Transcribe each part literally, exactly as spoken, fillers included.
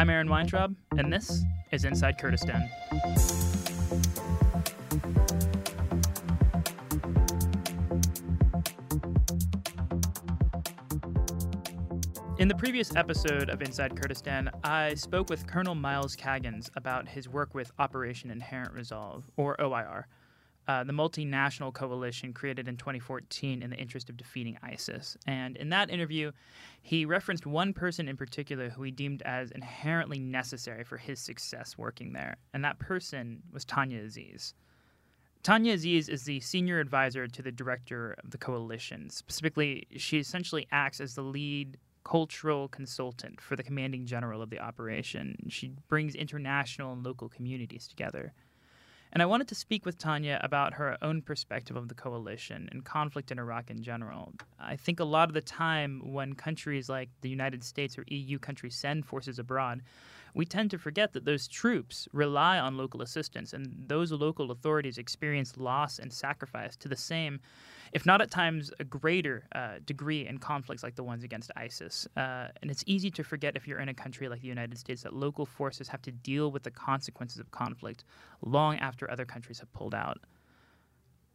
I'm Aaron Weintraub, and this is Inside Kurdistan. In the previous episode of Inside Kurdistan, I spoke with Colonel Miles Caggins about his work with Operation Inherent Resolve, or O I R, uh, the multinational coalition created in twenty fourteen in the interest of defeating ISIS. And in that interview, he referenced one person in particular who he deemed as inherently necessary for his success working there, and that person was Tanya Aziz. Tanya Aziz is the senior advisor to the director of the coalition. Specifically, she essentially acts as the lead cultural consultant for the commanding general of the operation. She brings international and local communities together. And I wanted to speak with Tanya about her own perspective of the coalition and conflict in Iraq in general. I think a lot of the time when countries like the United States or E U countries send forces abroad, we tend to forget that those troops rely on local assistance, and those local authorities experience loss and sacrifice to the same, if not at times a greater uh, degree in conflicts like the ones against ISIS. Uh, and it's easy to forget if you're in a country like the United States that local forces have to deal with the consequences of conflict long after other countries have pulled out.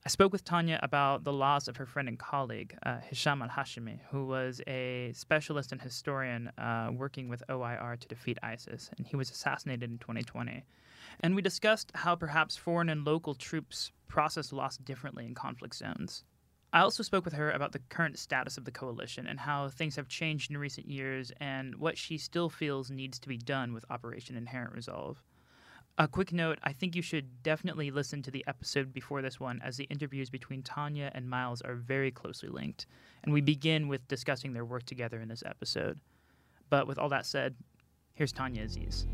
I spoke with Tanya about the loss of her friend and colleague, uh, Hisham al-Hashimi, who was a specialist and historian uh, working with O I R to defeat ISIS, and he was assassinated in twenty twenty. And we discussed how perhaps foreign and local troops process loss differently in conflict zones. I also spoke with her about the current status of the coalition and how things have changed in recent years and what she still feels needs to be done with Operation Inherent Resolve. A quick note, I think you should definitely listen to the episode before this one, as the interviews between Tanya and Miles are very closely linked, and we begin with discussing their work together in this episode. But with all that said, here's Tanya Aziz.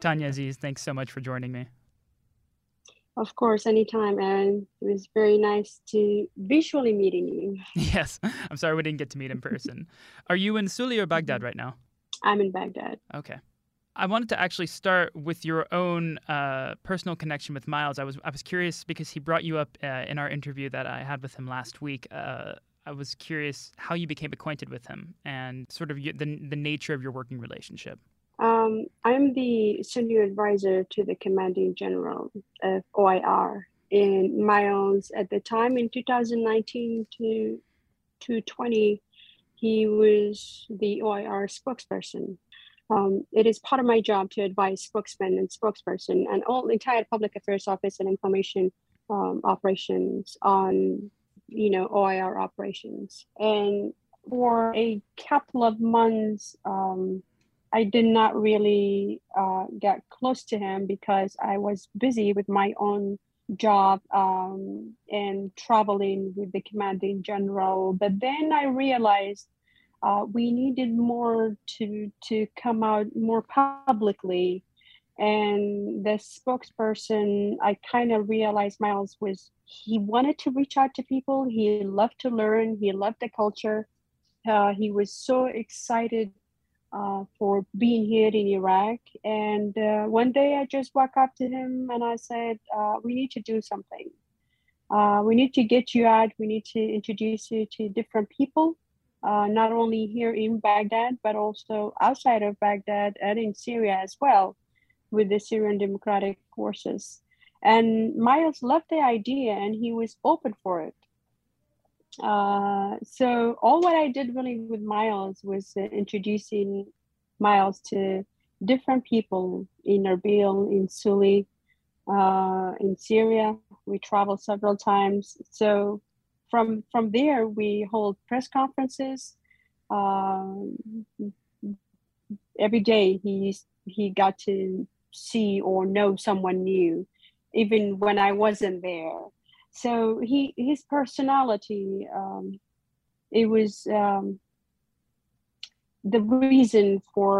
Tanya Aziz, thanks so much for joining me. Of course, anytime, Aaron. It was very nice to visually meeting you. Yes, I'm sorry we didn't get to meet in person. Are you in Suli or Baghdad right now? I'm in Baghdad. Okay. I wanted to actually start with your own uh, personal connection with Miles. I was I was curious because he brought you up uh, in our interview that I had with him last week. Uh, I was curious how you became acquainted with him and sort of the the nature of your working relationship. Um, I'm the senior advisor to the commanding general of O I R, and Miles at the time in two thousand nineteen to twenty twenty, he was the O I R spokesperson. Um, it is part of my job to advise spokesmen and spokesperson and all entire public affairs office and information um, operations on, you know, O I R operations. And for a couple of months, um, I did not really uh, get close to him because I was busy with my own job um, and traveling with the commanding general. But then I realized uh, we needed more to to come out more publicly. And the spokesperson, I kind of realized Miles was, he wanted to reach out to people. He loved to learn. He loved the culture. Uh, he was so excited Uh, for being here in Iraq. And uh, one day I just walked up to him and I said, uh, we need to do something. Uh, we need to get you out. We need to introduce you to different people, uh, not only here in Baghdad, but also outside of Baghdad and in Syria as well, with the Syrian Democratic Forces. And Miles loved the idea and he was open for it. Uh, so all what I did really with Miles was uh, introducing Miles to different people in Erbil, in Suli, uh, in Syria. We traveled several times. So from from there, we hold press conferences. Uh, every day he, he got to see or know someone new, even when I wasn't there. So he, his personality, um, it was um, the reason for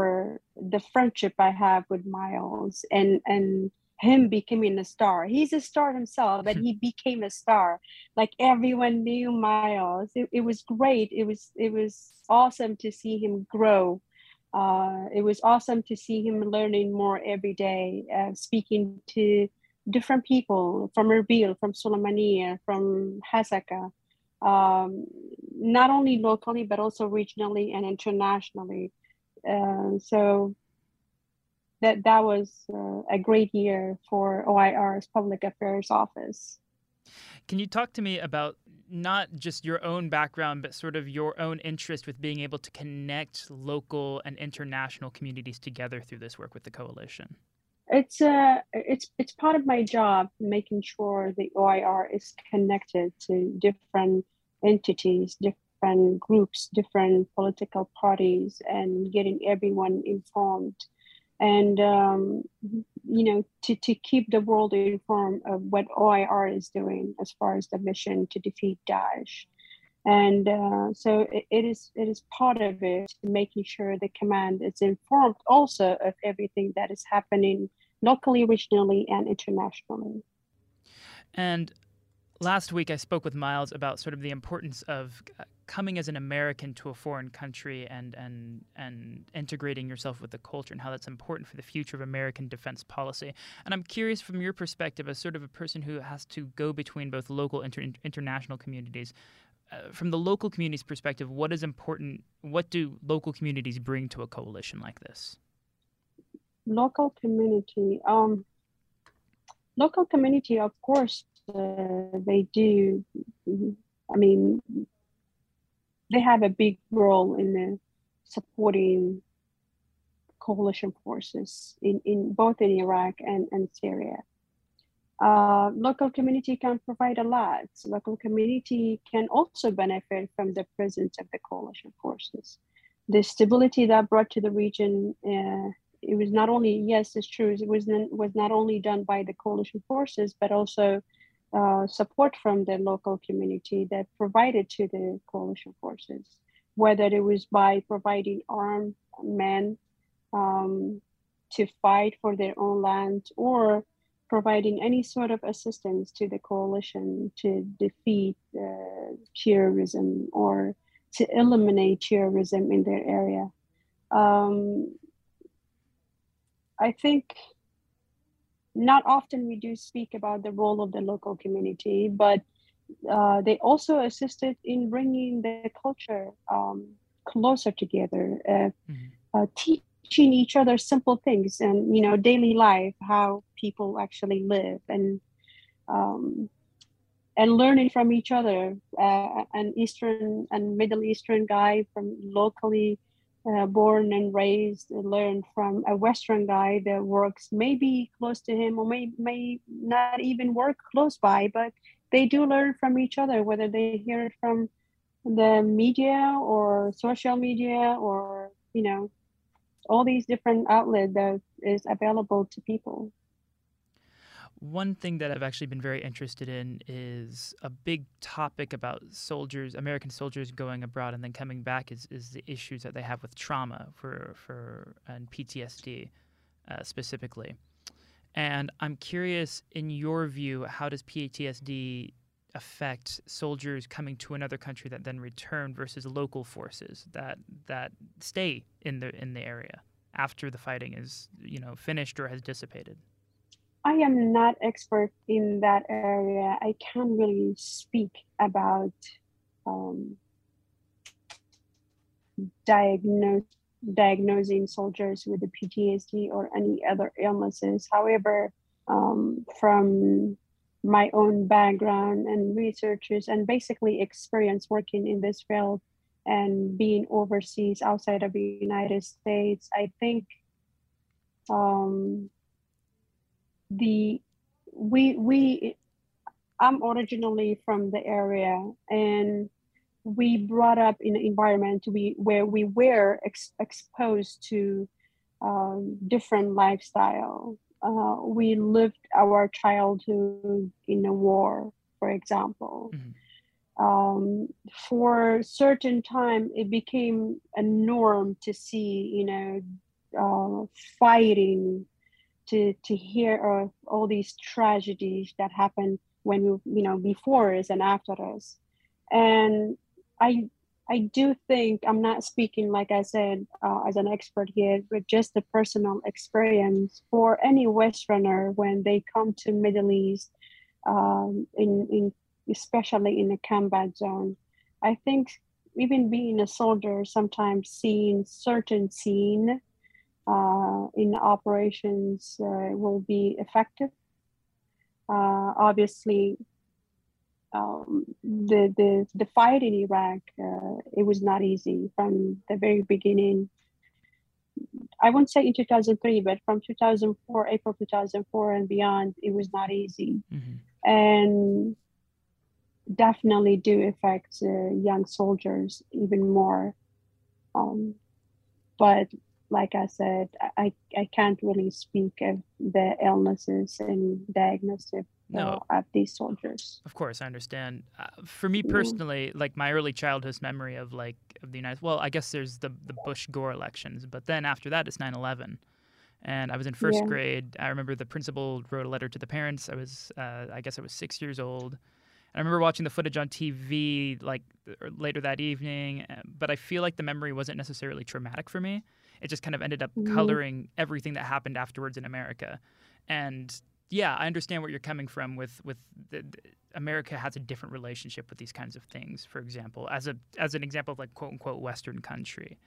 the friendship I have with Miles and, and him becoming a star. He's a star himself, but he became a star. Like everyone knew Miles. It, it was great. It was, it was awesome to see him grow. Uh, it was awesome to see him learning more every day, uh, speaking to different people from Erbil, from Sulaimaniya, from Haseka, um, not only locally, but also regionally and internationally. Uh, so that, that was uh, a great year for O I R's Public Affairs Office. Can you talk to me about not just your own background, but sort of your own interest with being able to connect local and international communities together through this work with the coalition? It's uh, it's it's part of my job, making sure the O I R is connected to different entities, different groups, different political parties, and getting everyone informed. And, um, you know, to, to keep the world informed of what O I R is doing as far as the mission to defeat Daesh. And uh, so it, it is it is part of it, making sure the command is informed also of everything that is happening locally, regionally, and internationally. And last week, I spoke with Miles about sort of the importance of coming as an American to a foreign country and and and integrating yourself with the culture, and how that's important for the future of American defense policy. And I'm curious, from your perspective, as sort of a person who has to go between both local and inter international communities, uh, from the local community's perspective, what is important? What do local communities bring to a coalition like this? Local community, um, local community, of course. Uh, they do, I mean, they have a big role in the supporting coalition forces in, in both in Iraq and, and Syria. Uh, local community can provide a lot. Local community can also benefit from the presence of the coalition forces. The stability that brought to the region, uh, it was not only, yes, it's true, it was, was not only done by the coalition forces, but also Uh, support from the local community that provided to the coalition forces, whether it was by providing armed men um, to fight for their own land, or providing any sort of assistance to the coalition to defeat uh, terrorism or to eliminate terrorism in their area. Um, I think not often we do speak about the role of the local community, but uh, they also assisted in bringing the culture um, closer together, uh, mm-hmm. uh, teaching each other simple things and, you know, daily life, how people actually live, and um, and learning from each other. Uh, an Eastern and Middle Eastern guy from locally Uh, born and raised, and learned from a Western guy that works maybe close to him, or may, may not even work close by, but they do learn from each other, whether they hear it from the media or social media, or, you know, all these different outlets that is available to people. One thing that I've actually been very interested in is a big topic about soldiers, American soldiers going abroad and then coming back, is, is the issues that they have with trauma for, for and P T S D uh, specifically. And I'm curious, in your view, how does P T S D affect soldiers coming to another country that then return versus local forces that that stay in the in the area after the fighting is, you know, finished or has dissipated? I am not expert in that area. I can't really speak about um, diagnose, diagnosing soldiers with the P T S D or any other illnesses. However, um, from my own background and researches and basically experience working in this field and being overseas outside of the United States, I think um, The we we I'm originally from the area, and we brought up in an environment we where we were ex exposed to um, different lifestyle. Uh, we lived our childhood in a war, for example. Mm-hmm. Um, for a certain time, it became a norm to see, you know, uh, fighting. To, to hear of all these tragedies that happened when we, you know, before us and after us. And I, I do think, I'm not speaking, like I said, uh, as an expert here, but just the personal experience for any Westerner when they come to Middle East, um, in, in especially in the combat zone. I think even being a soldier, sometimes seeing certain scene uh, in operations uh, will be effective. Uh, obviously, um, the, the, the fight in Iraq, uh, it was not easy from the very beginning. I wouldn't say in two thousand three, but from two thousand four, April two thousand four and beyond, it was not easy. Mm-hmm. And definitely do affect uh, young soldiers even more. Um, but like I said, I, I can't really speak of the illnesses and diagnosis no. of these soldiers. Of course, I understand. Uh, for me personally, mm-hmm. like my early childhood memory of like of the United, well, I guess there's the, the Bush-Gore elections, but then after that it's nine eleven. And I was in first yeah. grade. I remember the principal wrote a letter to the parents. I was, uh, I guess I was six years old. I remember watching the footage on T V like later that evening, but I feel like the memory wasn't necessarily traumatic for me. It just kind of ended up mm-hmm. coloring everything that happened afterwards in America. And yeah, I understand where you're coming from with, with the, the, America has a different relationship with these kinds of things, for example, as a as an example of like quote unquote Western country.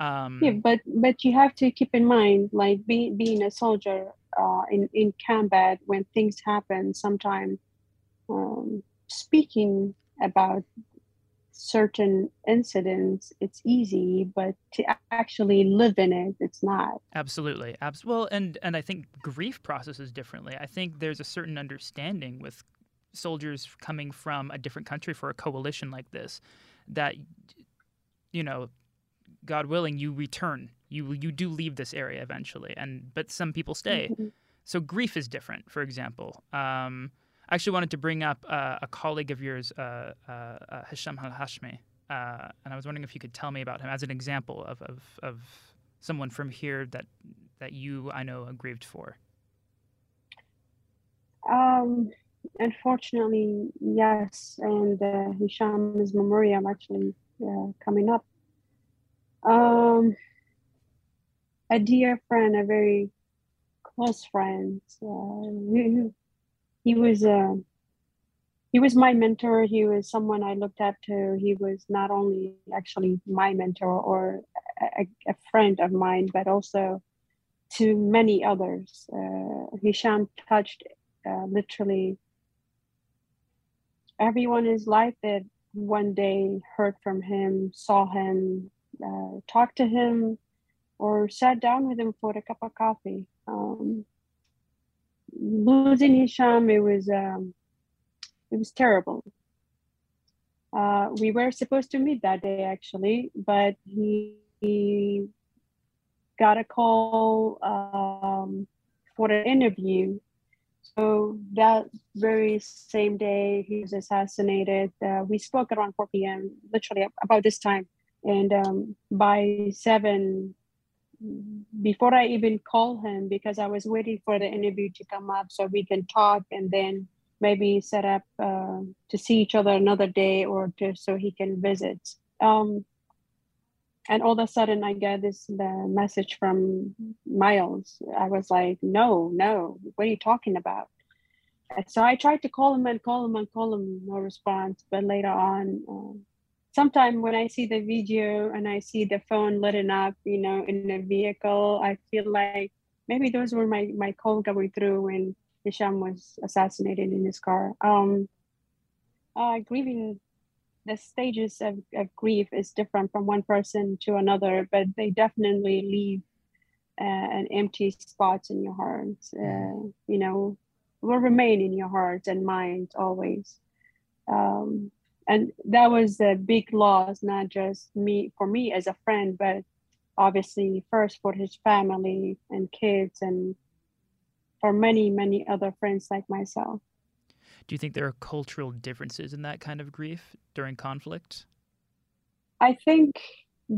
Um, yeah, but but you have to keep in mind, like be, being a soldier uh, in, in combat, when things happen sometimes, um, speaking about certain incidents, it's easy, but to actually live in it, it's not. Absolutely. Abs- well, and, and I think grief processes differently. I think there's a certain understanding with soldiers coming from a different country for a coalition like this that, you know, God willing, you return. You you do leave this area eventually, and but some people stay. Mm-hmm. So grief is different, for example. Um I actually wanted to bring up uh, a colleague of yours, uh, uh, uh, Hisham al-Hashimi, uh, and I was wondering if you could tell me about him as an example of, of, of someone from here that that you, I know, grieved for. Um, unfortunately, yes, and uh, Hisham's memoriam actually uh, coming up. Um, a dear friend, a very close friend, uh, who He was uh, he was my mentor. He was someone I looked up to. He was not only actually my mentor or a, a friend of mine, but also to many others. Uh, Hisham touched uh, literally everyone in his life that one day heard from him, saw him, uh, talked to him, or sat down with him for a cup of coffee. Um, Losing Hisham, it was um, it was terrible. Uh, we were supposed to meet that day actually, but he, he got a call um, for an interview. So that very same day he was assassinated. Uh, we spoke around four p.m. literally about this time, and um, by seven. Before I even call him, because I was waiting for the interview to come up so we can talk and then maybe set up uh, to see each other another day or to, so he can visit. Um, and all of a sudden I get this the message from Miles. I was like, no, no, what are you talking about? And so I tried to call him and call him and call him, no response. But later on, uh, sometimes when I see the video and I see the phone lighting up, you know, in the vehicle, I feel like maybe those were my, my calls going through when Hisham was assassinated in his car. Um, uh, grieving, the stages of, of grief is different from one person to another, but they definitely leave uh, an empty spot in your heart, uh, you know, will remain in your heart and mind always. Um, And that was a big loss, not just me for me as a friend, but obviously first for his family and kids and for many, many other friends like myself. Do you think there are cultural differences in that kind of grief during conflict? I think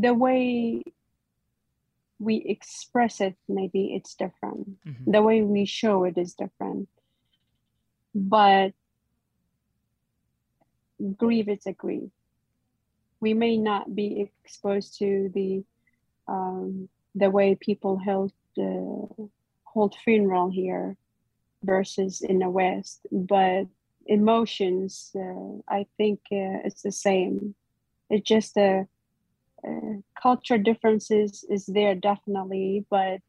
the way we express it, maybe it's different. Mm-hmm. The way we show it is different. But grieve is a grief. We may not be exposed to the um, the way people held uh, hold funeral here versus in the West, but emotions, uh, I think uh, it's the same. It's just a uh, uh, culture differences is there definitely, but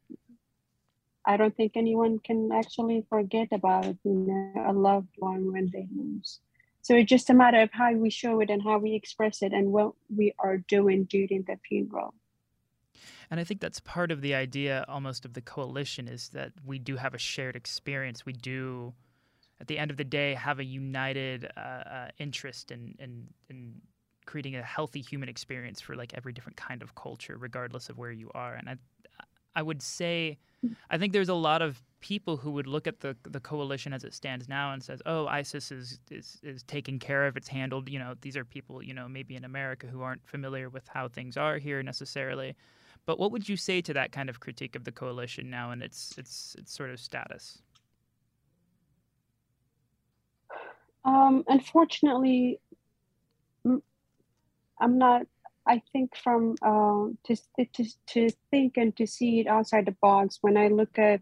I don't think anyone can actually forget about you know, a loved one when they lose. So it's just a matter of how we show it and how we express it and what we are doing during the funeral. And I think that's part of the idea almost of the coalition, is that we do have a shared experience. We do, at the end of the day, have a united uh, uh, interest in, in, in creating a healthy human experience for like every different kind of culture, regardless of where you are. And I, I would say, I think there's a lot of people who would look at the the coalition as it stands now and says, oh, ISIS is, is, is taken care of, it's handled, you know, these are people, you know, maybe in America who aren't familiar with how things are here necessarily. But what would you say to that kind of critique of the coalition now and its its its sort of status? Um, unfortunately, I'm not, I think from, uh, to, to, to think and to see it outside the box, when I look at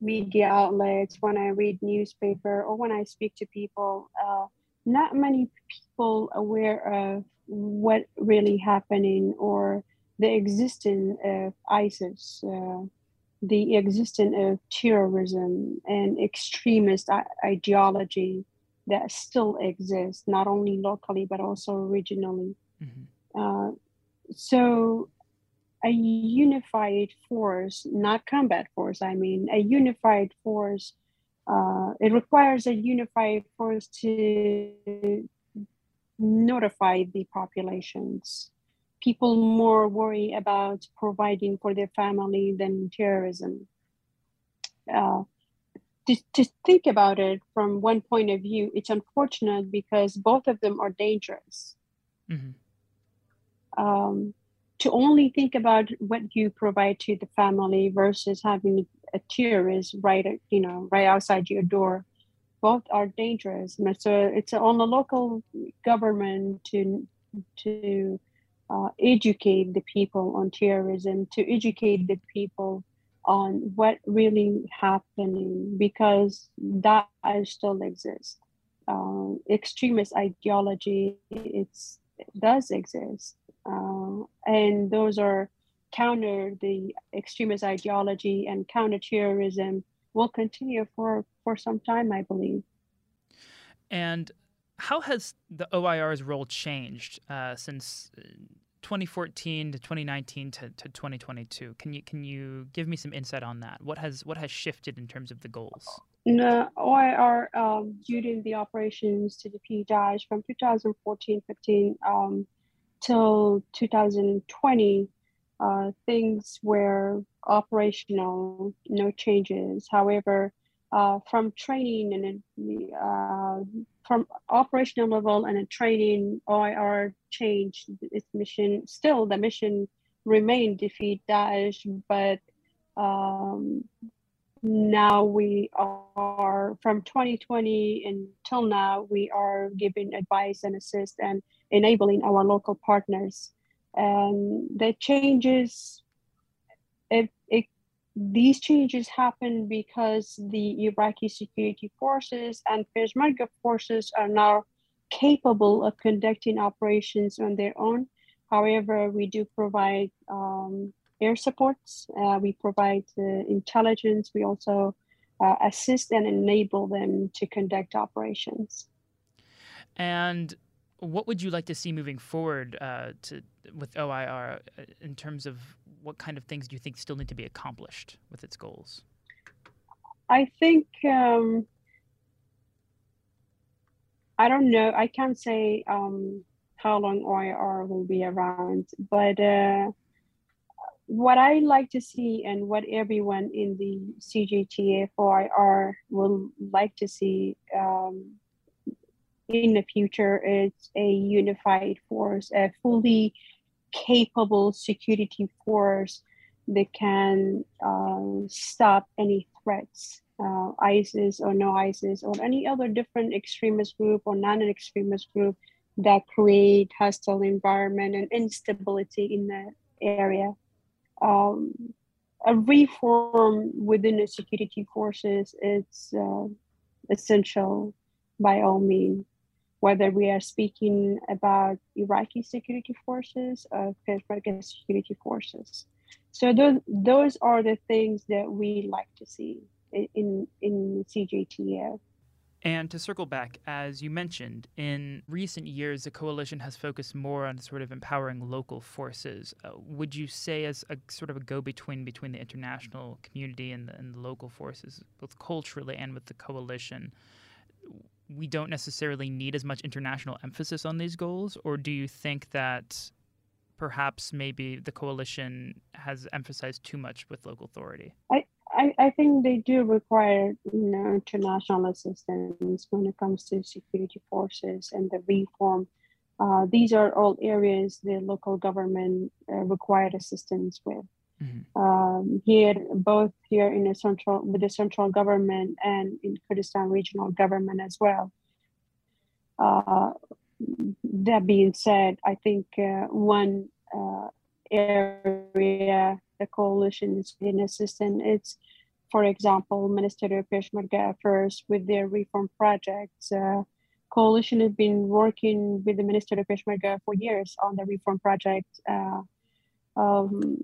media outlets, when I read newspaper, or when I speak to people, uh, not many people aware of what really happening or the existence of ISIS, uh, the existence of terrorism and extremist ideology that still exists, not only locally, but also regionally. Mm-hmm. Uh, so a unified force, not combat force, I mean, a unified force, uh, it requires a unified force to notify the populations. People more worry about providing for their family than terrorism. Uh, to, to think about it from one point of view, it's unfortunate because both of them are dangerous. Mm-hmm. Um, to only think about what you provide to the family versus having a terrorist right, you know, right outside your door, both are dangerous. And so it's on the local government to to. Uh, educate the people on terrorism, to educate the people on what really happening, because that still exists. Uh, extremist ideology, it's, it does exist. Uh, and those are counter the extremist ideology and counterterrorism will continue for, for some time, I believe. And how has the O I R's role changed uh, since twenty fourteen to twenty nineteen to, to twenty twenty-two? Can you can you give me some insight on that? What has what has shifted in terms of the goals? No, O I R um, during the operations to defeat Daesh from two thousand fourteen fifteen um, till two thousand twenty, uh, things were operational, no changes. However, uh, from training and uh, from operational level and a training, O I R changed its mission. Still, the mission remained defeat Daesh, but um, now we are, from twenty twenty until now, we are giving advice and assist and enabling our local partners. And the changes, it, it, these changes happen because the Iraqi security forces and Peshmerga forces are now capable of conducting operations on their own. However, we do provide um, air supports, uh, we provide uh, intelligence, we also uh, assist and enable them to conduct operations. And what would you like to see moving forward uh, to with O I R in terms of what kind of things do you think still need to be accomplished with its goals? I think, um, I don't know, I can't say um, how long O I R will be around, but uh, what I like to see and what everyone in the C J T F O I R will like to see um, in the future, it's a unified force, a fully capable security force that can uh, stop any threats, uh, ISIS or no ISIS or any other different extremist group or non-extremist group that create hostile environment and instability in the area. Um, a reform within the security forces is uh, essential. by all means, whether we are speaking about Iraqi security forces or Peshmerga security forces. So those, those are the things that we like to see in, in C J T F. And to circle back, as you mentioned, in recent years, the coalition has focused more on sort of empowering local forces. Uh, would you say as a sort of a go-between between the international community and the, and the local forces, both culturally and with the coalition, we don't necessarily need as much international emphasis on these goals? Or do you think that perhaps maybe the coalition has emphasized too much with local authority? I- I, I think they do require, you know, international assistance when it comes to security forces and the reform. Uh, these are all areas the local government uh, required assistance with. Mm-hmm. Um, here, both here in the central, with the central government and in Kurdistan regional government as well. Uh, that being said, I think uh, one uh, area the coalition's in assistance, it's, for example, Ministerial Peshmerga Affairs with their reform projects. Uh, coalition has been working with the Ministerial Peshmerga for years on the reform project. Uh, um,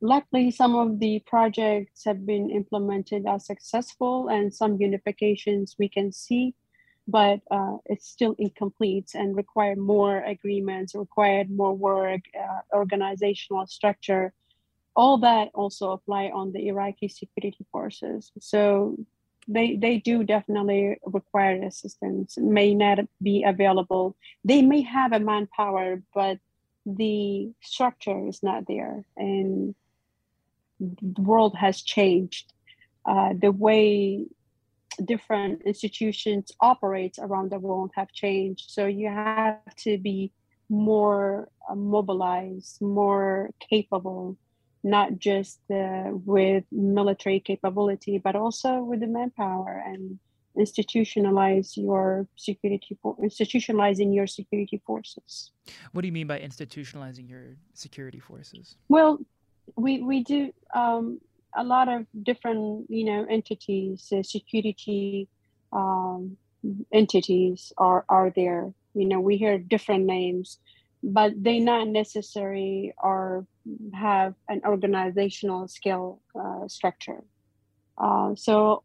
luckily, some of the projects have been implemented as successful and some unifications we can see, but uh, it's still incomplete and require more agreements, required more work, uh, organizational structure. All that also apply on the Iraqi security forces. So they they do definitely require assistance, may not be available. They may have a manpower, but the structure is not there. And the world has changed. Uh, the way different institutions operate around the world have changed. So you have to be more mobilized, more capable, not just uh, with military capability, but also with the manpower and institutionalize your security, for- institutionalizing your security forces. What do you mean by institutionalizing your security forces? Well, we we do um, a lot of different, you know, entities, uh, security um, entities are, are there. You know, we hear different names, but they not necessarily are have an organizational scale uh, structure. Uh, so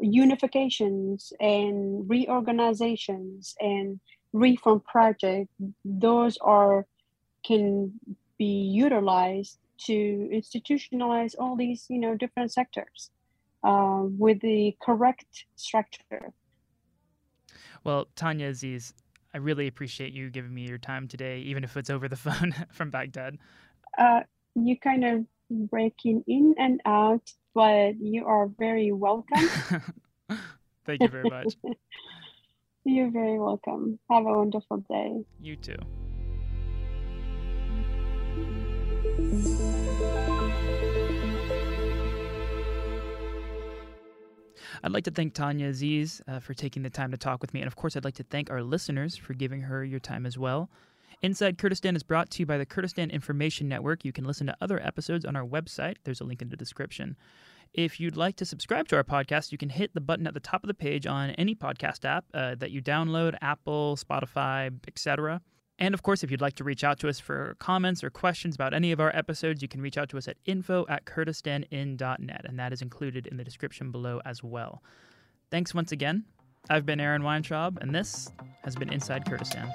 unifications and reorganizations and reform project, those are can be utilized to institutionalize all these, you know, different sectors uh, with the correct structure. Well, Tanya Aziz, I really appreciate you giving me your time today, even if it's over the phone from Baghdad. Uh, you kind of breaking in and out, but you are very welcome. Thank you very much. You're very welcome. Have a wonderful day. You too. I'd like to thank Tanya Aziz uh, for taking the time to talk with me. And of course, I'd like to thank our listeners for giving her your time as well. Inside Kurdistan is brought to you by the Kurdistan Information Network. You can listen to other episodes on our website. There's a link in the description. If you'd like to subscribe to our podcast, you can hit the button at the top of the page on any podcast app uh, that you download, Apple, Spotify, et cetera. And of course, if you'd like to reach out to us for comments or questions about any of our episodes, you can reach out to us at info at kurdistanin dot net, and that is included in the description below as well. Thanks once again. I've been Aaron Weintraub, and this has been Inside Kurdistan.